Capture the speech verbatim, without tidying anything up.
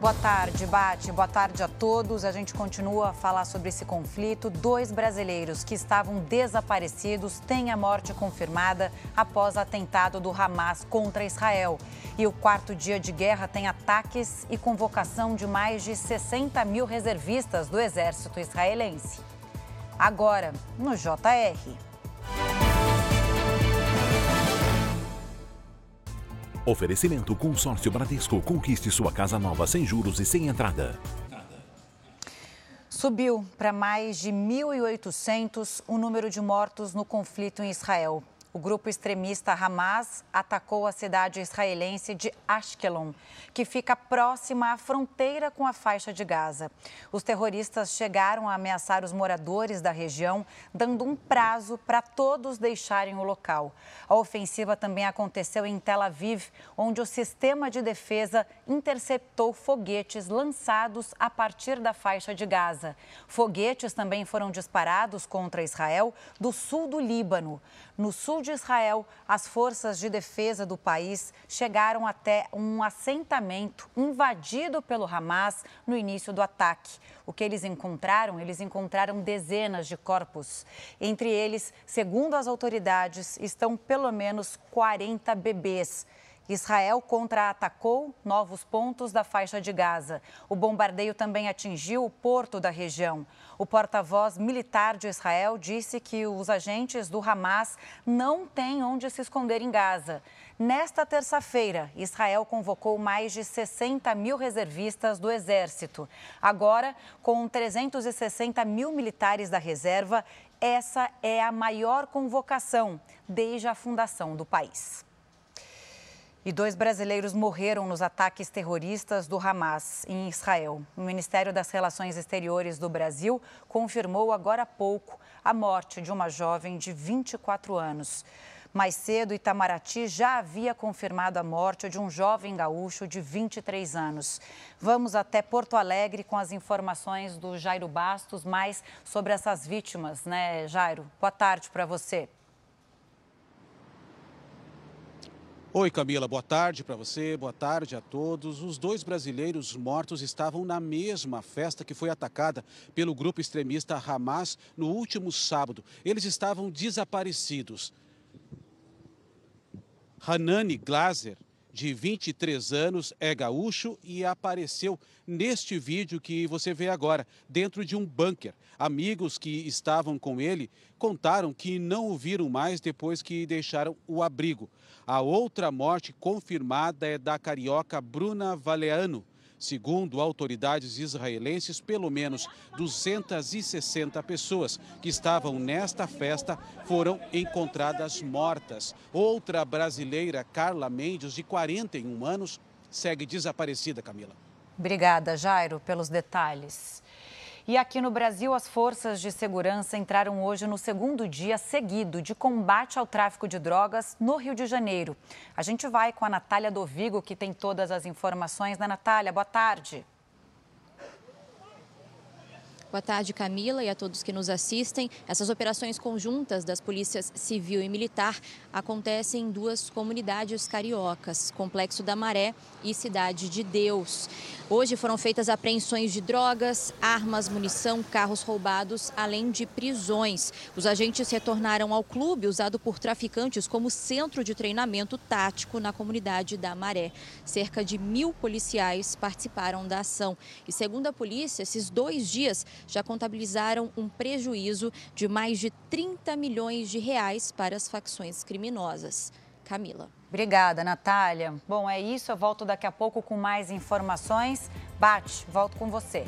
Boa tarde, Bate. Boa tarde a todos. A gente continua a falar sobre esse conflito. Dois brasileiros que estavam desaparecidos têm a morte confirmada após o atentado do Hamas contra Israel. E o quarto dia de guerra tem ataques e convocação de mais de sessenta mil reservistas do exército israelense. Agora, no J R. Oferecimento Consórcio Bradesco. Conquiste sua casa nova sem juros e sem entrada. Subiu para mais de mil e oitocentos o número de mortos no conflito em Israel. O grupo extremista Hamas atacou a cidade israelense de Ashkelon, que fica próxima à fronteira com a Faixa de Gaza. Os terroristas chegaram a ameaçar os moradores da região, dando um prazo para todos deixarem o local. A ofensiva também aconteceu em Tel Aviv, onde o sistema de defesa interceptou foguetes lançados a partir da Faixa de Gaza. Foguetes também foram disparados contra Israel do sul do Líbano. No sul de Israel, as forças de defesa do país chegaram até um assentamento invadido pelo Hamas no início do ataque. O que eles encontraram? Eles encontraram dezenas de corpos. Entre eles, segundo as autoridades, estão pelo menos quarenta bebês. Israel contra-atacou novos pontos da Faixa de Gaza. O bombardeio também atingiu o porto da região. O porta-voz militar de Israel disse que os agentes do Hamas não têm onde se esconder em Gaza. Nesta terça-feira, Israel convocou mais de sessenta mil reservistas do Exército. Agora, com trezentos e sessenta mil militares da reserva, essa é a maior convocação desde a fundação do país. E dois brasileiros morreram nos ataques terroristas do Hamas em Israel. O Ministério das Relações Exteriores do Brasil confirmou agora há pouco a morte de uma jovem de vinte e quatro anos. Mais cedo, Itamaraty já havia confirmado a morte de um jovem gaúcho de vinte e três anos. Vamos até Porto Alegre com as informações do Jairo Bastos, mais sobre essas vítimas, né, Jairo? Boa tarde para você. Oi, Camila, boa tarde para você, boa tarde a todos. Os dois brasileiros mortos estavam na mesma festa que foi atacada pelo grupo extremista Hamas no último sábado. Eles estavam desaparecidos. Hanani Glaser, de vinte e três anos, é gaúcho e apareceu neste vídeo que você vê agora, dentro de um bunker. Amigos que estavam com ele contaram que não o viram mais depois que deixaram o abrigo. A outra morte confirmada é da carioca Bruna Valleano. Segundo autoridades israelenses, pelo menos duzentas e sessenta pessoas que estavam nesta festa foram encontradas mortas. Outra brasileira, Carla Mendes, de quarenta e um anos, segue desaparecida, Camila. Obrigada, Jairo, pelos detalhes. E aqui no Brasil, as forças de segurança entraram hoje no segundo dia seguido de combate ao tráfico de drogas no Rio de Janeiro. A gente vai com a Natália Dovigo, que tem todas as informações. Né, Natália? Boa tarde. Boa tarde, Camila, e a todos que nos assistem. Essas operações conjuntas das polícias civil e militar acontecem em duas comunidades cariocas, Complexo da Maré e Cidade de Deus. Hoje foram feitas apreensões de drogas, armas, munição, carros roubados, além de prisões. Os agentes retornaram ao clube usado por traficantes como centro de treinamento tático na comunidade da Maré. Cerca de mil policiais participaram da ação. E segundo a polícia, esses dois dias já contabilizaram um prejuízo de mais de trinta milhões de reais para as facções criminosas. Camila. Obrigada, Natália. Bom, é isso. Eu volto daqui a pouco com mais informações. Bate, volto com você.